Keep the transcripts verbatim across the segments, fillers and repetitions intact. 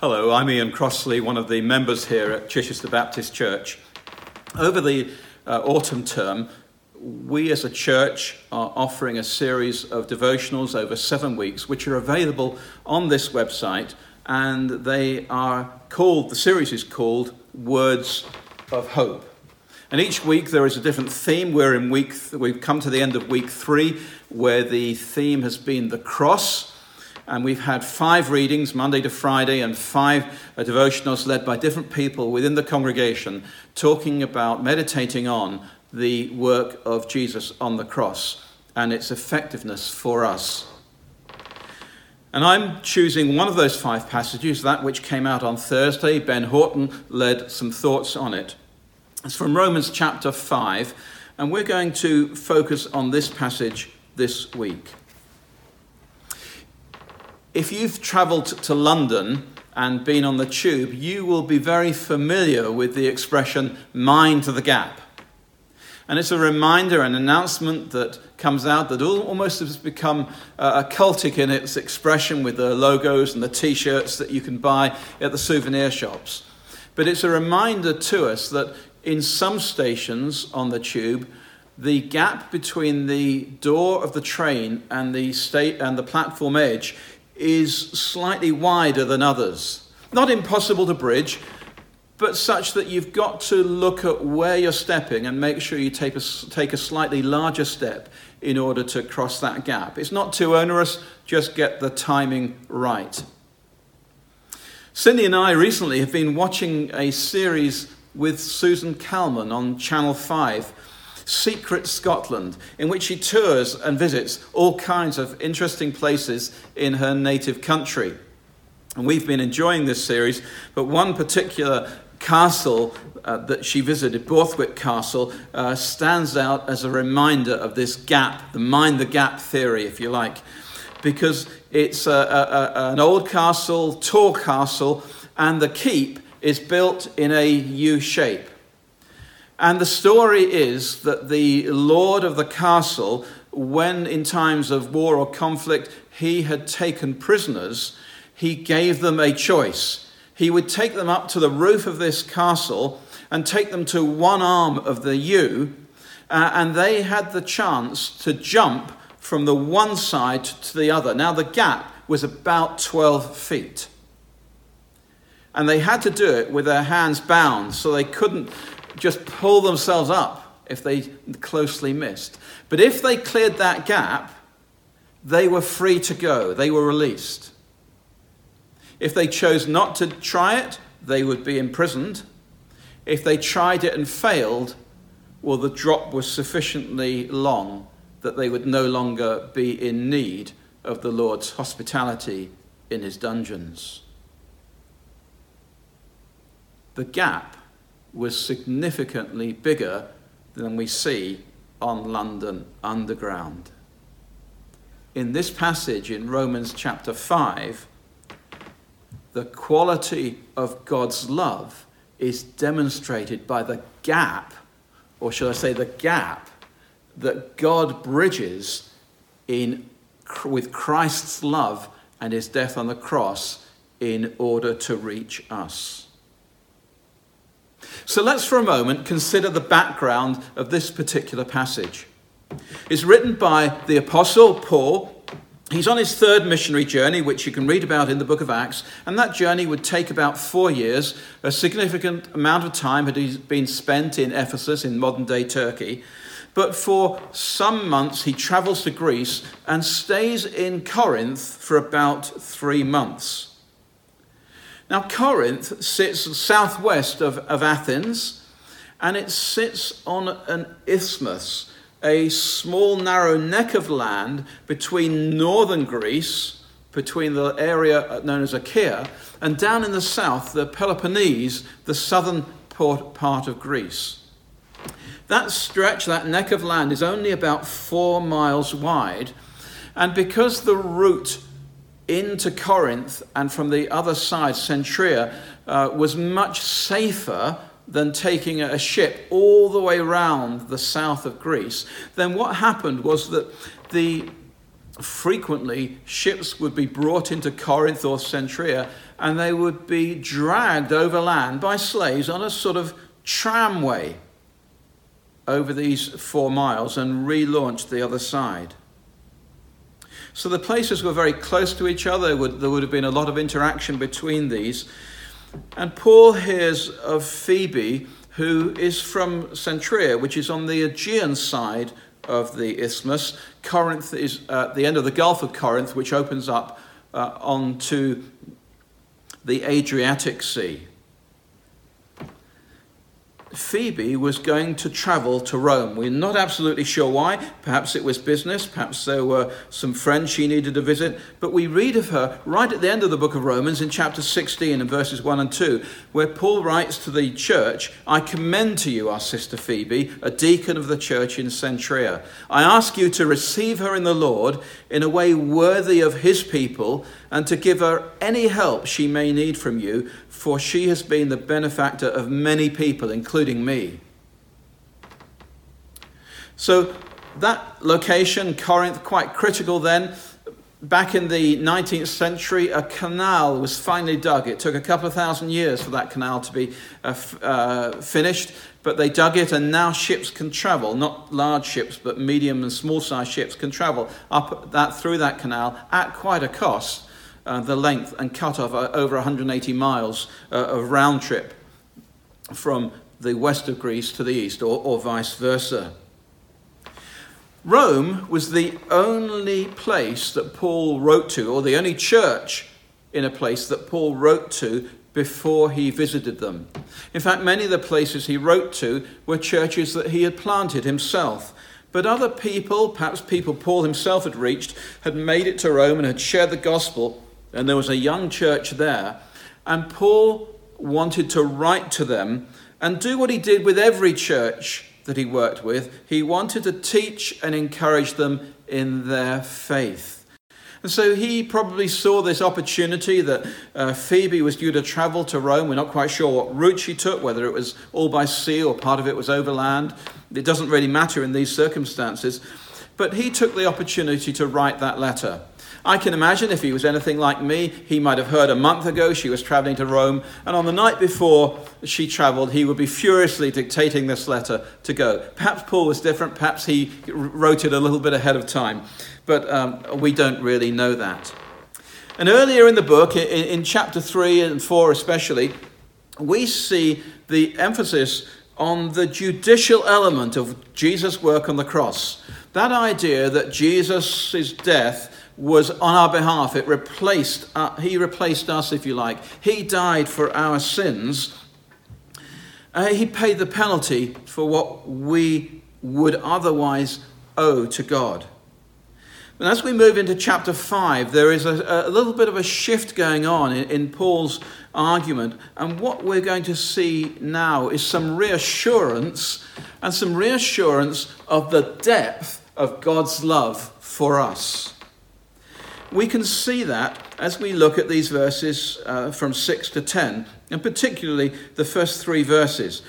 Hello, I'm Ian Crossley, one of the members here at Chichester Baptist Church. Over the uh, autumn term, we as a church are offering a series of devotionals over seven weeks, which are available on this website, and they are called, the series is called Words of Hope. And each week there is a different theme. We're in week, th- we've come to the end of week three, where the theme has been the cross. And we've had five readings, Monday to Friday, and five devotionals led by different people within the congregation, talking about, meditating on the work of Jesus on the cross and its effectiveness for us. And I'm choosing one of those five passages, that which came out on Thursday. Ben Horton led some thoughts on it. It's from Romans chapter five, and we're going to focus on this passage this week. If you've travelled to London and been on the tube, you will be very familiar with the expression, mind the gap. And it's a reminder, an announcement that comes out that almost has become uh, occultic in its expression, with the logos and the T-shirts that you can buy at the souvenir shops. But it's a reminder to us that in some stations on the tube, the gap between the door of the train and the state and the platform edge is slightly wider than others. Not impossible to bridge, but such that you've got to look at where you're stepping and make sure you take a, take a slightly larger step in order to cross that gap. It's not too onerous, just get the timing right. Cindy and I recently have been watching a series with Susan Calman on Channel five, Secret Scotland, in which she tours and visits all kinds of interesting places in her native country. And we've been enjoying this series, but one particular castle uh, that she visited, Borthwick Castle, uh, stands out as a reminder of this gap, the mind the gap theory, if you like, because it's a, a, a, an old castle, tall castle, and the keep is built in a U shape. And the story is that the lord of the castle, when in times of war or conflict he had taken prisoners, he gave them a choice. He would take them up to the roof of this castle and take them to one arm of the U, uh, and they had the chance to jump from the one side to the other. Now the gap was about twelve feet. And they had to do it with their hands bound, so they couldn't just pull themselves up if they closely missed. But if they cleared that gap, they were free to go. They were released. If they chose not to try it, they would be imprisoned. If they tried it and failed, well, the drop was sufficiently long that they would no longer be in need of the Lord's hospitality in his dungeons. The gap was significantly bigger than we see on London Underground. In this passage in Romans chapter five, the quality of God's love is demonstrated by the gap, or shall I say the gap, that God bridges in with Christ's love and his death on the cross in order to reach us. So let's for a moment consider the background of this particular passage. It's written by the Apostle Paul. He's on his third missionary journey, which you can read about in the book of Acts, and that journey would take about four years. A significant amount of time had been spent in Ephesus in modern-day Turkey, but for some months he travels to Greece and stays in Corinth for about three months. Now, Corinth sits southwest of, of Athens, and it sits on an isthmus, a small, narrow neck of land between northern Greece, between the area known as Achaia, and down in the south, the Peloponnese, the southern port, part of Greece. That stretch, that neck of land, is only about four miles wide, and because the route into Corinth and from the other side, Cenchrea, uh, was much safer than taking a ship all the way round the south of Greece, then what happened was that the frequently ships would be brought into Corinth or Cenchrea, and they would be dragged overland by slaves on a sort of tramway over these four miles and relaunched the other side. So the places were very close to each other. There would have been a lot of interaction between these. And Paul hears of Phoebe, who is from Cenchrea, which is on the Aegean side of the isthmus. Corinth is at the end of the Gulf of Corinth, which opens up uh, onto the Adriatic Sea. Phoebe was going to travel to Rome. We're not absolutely sure why. Perhaps it was business. Perhaps there were some friends she needed to visit. But we read of her right at the end of the book of Romans in chapter sixteen and verses one and two, where Paul writes to the church, "I commend to you our sister Phoebe, a deacon of the church in Cenchrea. I ask you to receive her in the Lord in a way worthy of his people and to give her any help she may need from you, for she has been the benefactor of many people, including me." So that location, Corinth, quite critical then. Back in the nineteenth century, a canal was finally dug. It took a couple of thousand years for that canal to be uh, uh, finished, but they dug it, and now ships can travel, not large ships, but medium and small-sized ships can travel up that through that canal at quite a cost. Uh, the length and cut off uh, over one hundred eighty miles uh, of round trip from the west of Greece to the east, or, or vice versa. Rome was the only place that Paul wrote to, or the only church in a place that Paul wrote to before he visited them. In fact, many of the places he wrote to were churches that he had planted himself. But other people, perhaps people Paul himself had reached, had made it to Rome and had shared the gospel. And there was a young church there, and Paul wanted to write to them and do what he did with every church that he worked with. He wanted to teach and encourage them in their faith. And so he probably saw this opportunity that uh, Phoebe was due to travel to Rome. We're not quite sure what route she took, whether it was all by sea or part of it was overland. It doesn't really matter in these circumstances. But he took the opportunity to write that letter. I can imagine if he was anything like me, he might have heard a month ago she was travelling to Rome, and on the night before she travelled, he would be furiously dictating this letter to go. Perhaps Paul was different, perhaps he wrote it a little bit ahead of time, but um, we don't really know that. And earlier in the book, in, in chapter three and four especially, we see the emphasis on the judicial element of Jesus' work on the cross. That idea that Jesus' death was on our behalf. It replaced, uh, he replaced us, if you like. He died for our sins. Uh, he paid the penalty for what we would otherwise owe to God. And as we move into chapter five, there is a, a little bit of a shift going on in, in Paul's argument. And what we're going to see now is some reassurance, and some reassurance of the depth of God's love for us. We can see that as we look at these verses uh, from six to ten, and particularly the first three verses.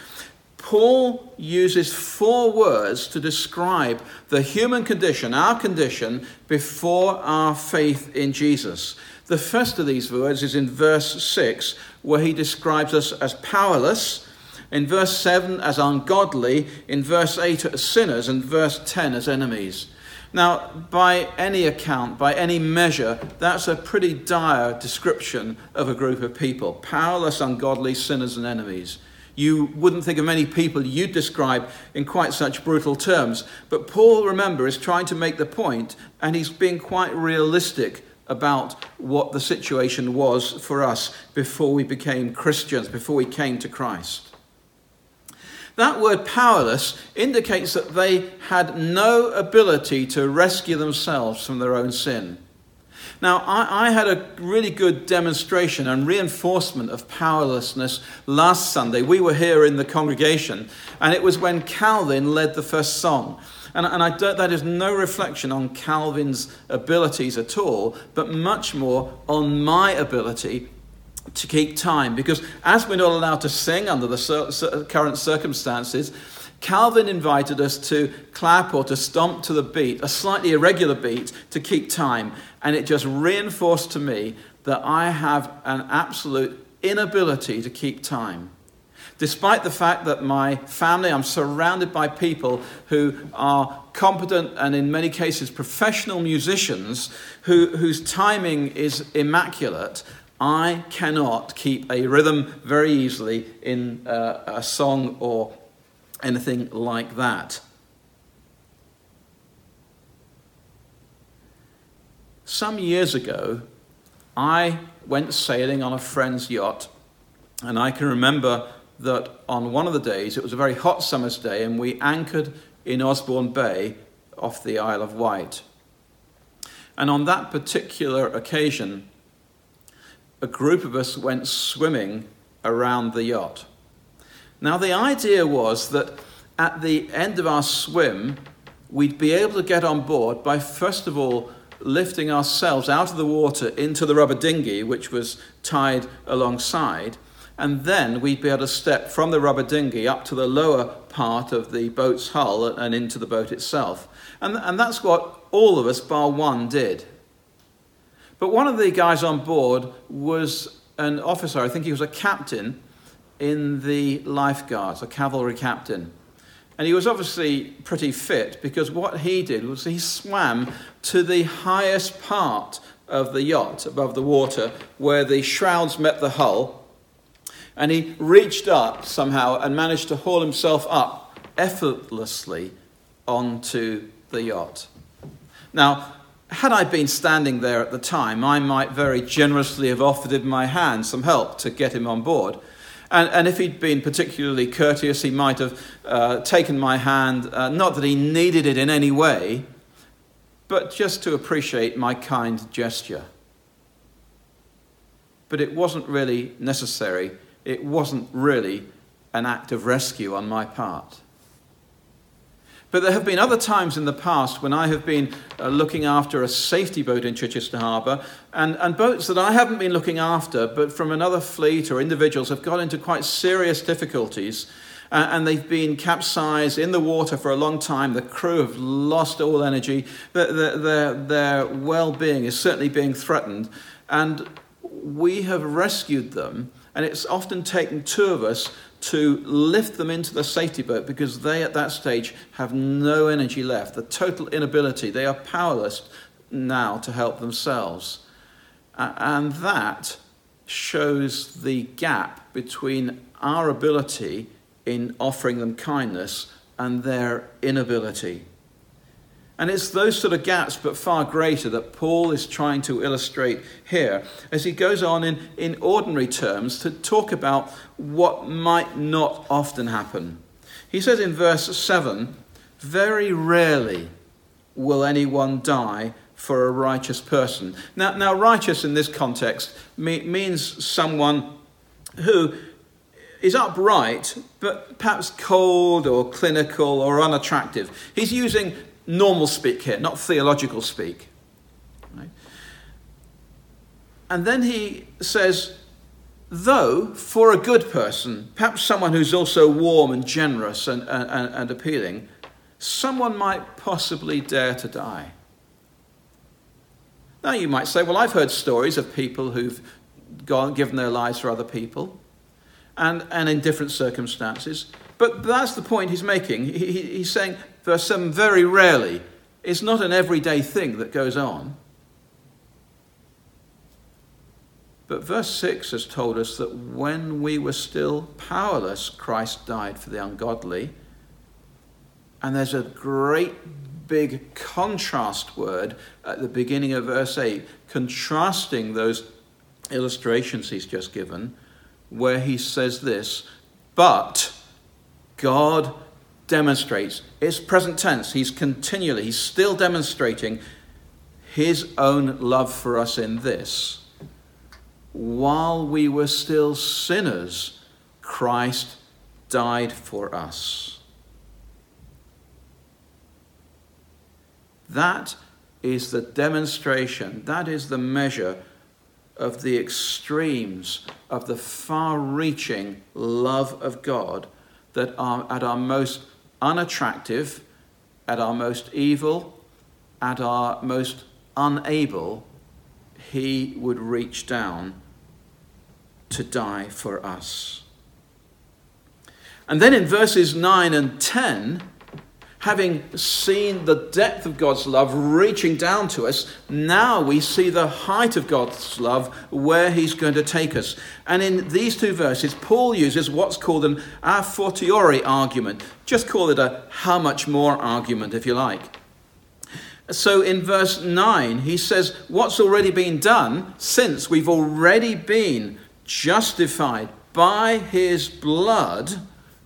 Paul uses four words to describe the human condition, our condition, before our faith in Jesus. The first of these words is in verse six, where he describes us as powerless, in verse seven as ungodly, in verse eight as sinners, and verse ten as enemies. Now, by any account, by any measure, that's a pretty dire description of a group of people. Powerless, ungodly, sinners and enemies. You wouldn't think of many people you'd describe in quite such brutal terms. But Paul, remember, is trying to make the point, and he's being quite realistic about what the situation was for us before we became Christians, before we came to Christ. That word powerless indicates that they had no ability to rescue themselves from their own sin. Now, I, I had a really good demonstration and reinforcement of powerlessness last Sunday. We were here in the congregation, and it was when Calvin led the first song. And, and I don't, that is no reflection on Calvin's abilities at all, but much more on my ability to keep time, because as we're not allowed to sing under the current circumstances, Calvin invited us to clap or to stomp to the beat, a slightly irregular beat, to keep time. And it just reinforced to me that I have an absolute inability to keep time. Despite the fact that my family, I'm surrounded by people who are competent and in many cases professional musicians who, whose timing is immaculate, I cannot keep a rhythm very easily in uh, a song or anything like that. Some years ago, I went sailing on a friend's yacht, and I can remember that on one of the days, it was a very hot summer's day, and we anchored in Osborne Bay off the Isle of Wight. And on that particular occasion, a group of us went swimming around the yacht. Now, the idea was that at the end of our swim, we'd be able to get on board by, first of all, lifting ourselves out of the water into the rubber dinghy, which was tied alongside. And then we'd be able to step from the rubber dinghy up to the lower part of the boat's hull and into the boat itself. And, and that's what all of us, bar one, did. But one of the guys on board was an officer, I think he was a captain in the lifeguards, a cavalry captain. And he was obviously pretty fit, because what he did was he swam to the highest part of the yacht above the water where the shrouds met the hull. And he reached up somehow and managed to haul himself up effortlessly onto the yacht. Now, had I been standing there at the time, I might very generously have offered him my hand, some help to get him on board. And, and if he'd been particularly courteous, he might have uh, taken my hand, uh, not that he needed it in any way, but just to appreciate my kind gesture. But it wasn't really necessary. It wasn't really an act of rescue on my part. But there have been other times in the past when I have been uh, looking after a safety boat in Chichester Harbour, and, and boats that I haven't been looking after, but from another fleet or individuals have got into quite serious difficulties, uh, and they've been capsized in the water for a long time. The crew have lost all energy. Their, their, their well-being is certainly being threatened, and we have rescued them. And it's often taken two of us to lift them into the safety boat because they, at that stage, have no energy left. The total inability. They are powerless now to help themselves. And that shows the gap between our ability in offering them kindness and their inability. And it's those sort of gaps, but far greater, that Paul is trying to illustrate here as he goes on in, in ordinary terms to talk about what might not often happen. He says in verse seven, very rarely will anyone die for a righteous person. Now, now righteous in this context me, means someone who is upright, but perhaps cold or clinical or unattractive. He's using normal speak here, not theological speak. Right? And then he says, though, for a good person, perhaps someone who's also warm and generous and, and, and appealing, someone might possibly dare to die. Now you might say, well, I've heard stories of people who've gone, given their lives for other people and, and in different circumstances. But that's the point he's making. He, he, he's saying, verse seven, very rarely. It's not an everyday thing that goes on. But verse six has told us that when we were still powerless, Christ died for the ungodly. And there's a great big contrast word at the beginning of verse eight, contrasting those illustrations he's just given, where he says this, but God demonstrates, it's present tense, he's continually, he's still demonstrating his own love for us in this. While we were still sinners, Christ died for us. That is the demonstration, that is the measure of the extremes of the far-reaching love of God that are at our most unattractive, at our most evil, at our most unable, he would reach down to die for us. And then in verses nine and ten, having seen the depth of God's love reaching down to us, now we see the height of God's love, where he's going to take us. And in these two verses, Paul uses what's called an a fortiori argument. Just call it a how much more argument, if you like. So in verse nine, he says, what's already been done, since we've already been justified by his blood,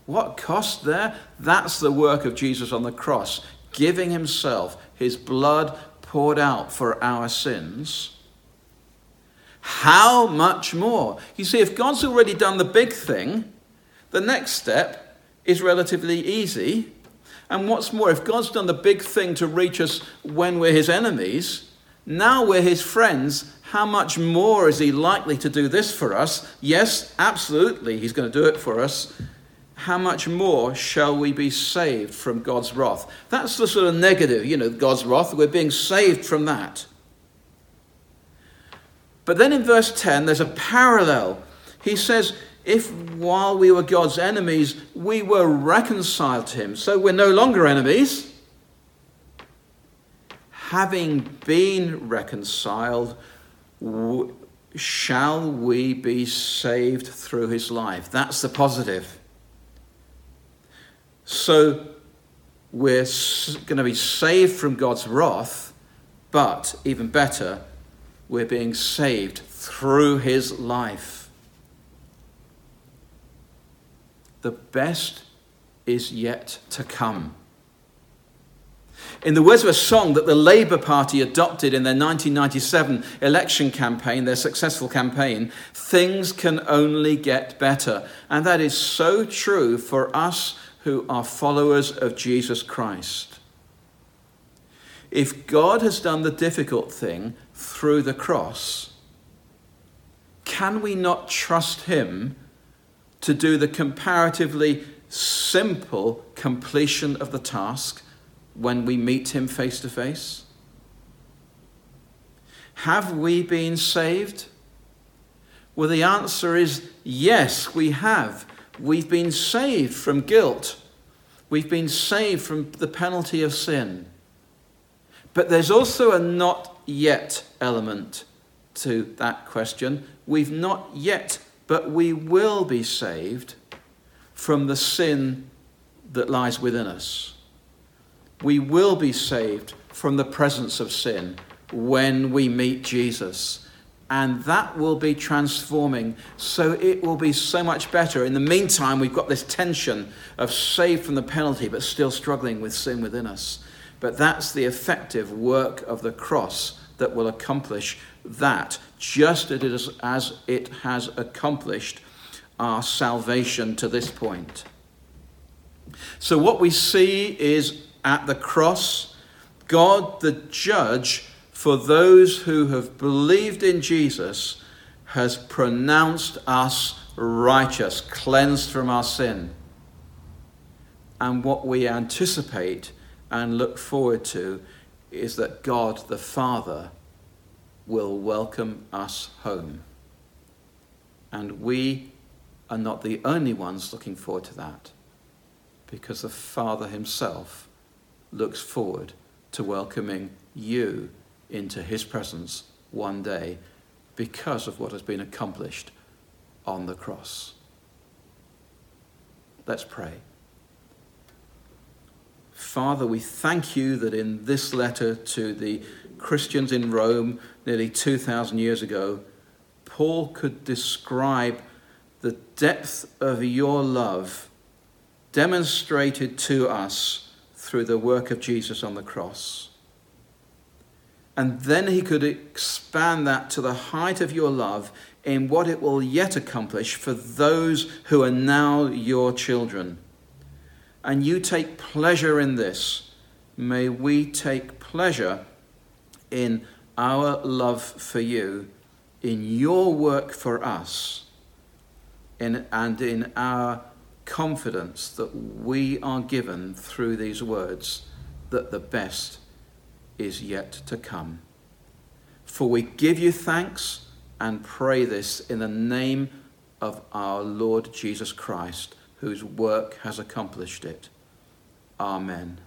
what cost there? That's the work of Jesus on the cross, giving himself, his blood poured out for our sins. How much more? You see, if God's already done the big thing, the next step is relatively easy. And what's more, if God's done the big thing to reach us when we're his enemies, now we're his friends, how much more is he likely to do this for us? Yes, absolutely, he's going to do it for us. How much more shall we be saved from God's wrath? That's the sort of negative, you know, God's wrath. We're being saved from that. But then in verse ten, there's a parallel. He says, if while we were God's enemies, we were reconciled to him. So we're no longer enemies. Having been reconciled, shall we be saved through his life? That's the positive. So we're going to be saved from God's wrath, but even better, we're being saved through his life. The best is yet to come. In the words of a song that the Labour Party adopted in their nineteen ninety-seven election campaign, their successful campaign, things can only get better. And that is so true for us who are followers of Jesus Christ. If God has done the difficult thing through the cross, can we not trust him to do the comparatively simple completion of the task when we meet him face to face? Have we been saved? Well, the answer is yes, we have. We've been saved from guilt. We've been saved from the penalty of sin. But there's also a not yet element to that question. We've not yet, but we will be saved from the sin that lies within us. We will be saved from the presence of sin when we meet Jesus. And that will be transforming. So it will be so much better. In the meantime, we've got this tension of saved from the penalty, but still struggling with sin within us. But that's the effective work of the cross that will accomplish that, just as it has accomplished our salvation to this point. So what we see is at the cross, God the judge, for those who have believed in Jesus, has pronounced us righteous, cleansed from our sin. And what we anticipate and look forward to is that God the Father will welcome us home. And we are not the only ones looking forward to that, because the Father himself looks forward to welcoming you into his presence one day because of what has been accomplished on the cross. Let's pray. Father, we thank you that in this letter to the Christians in Rome nearly two thousand years ago, Paul could describe the depth of your love demonstrated to us through the work of Jesus on the cross. And then he could expand that to the height of your love in what it will yet accomplish for those who are now your children. And you take pleasure in this. May we take pleasure in our love for you, in your work for us, in, and in our confidence that we are given through these words, that the best is yet to come. For we give you thanks and pray this in the name of our Lord Jesus Christ, whose work has accomplished it. Amen.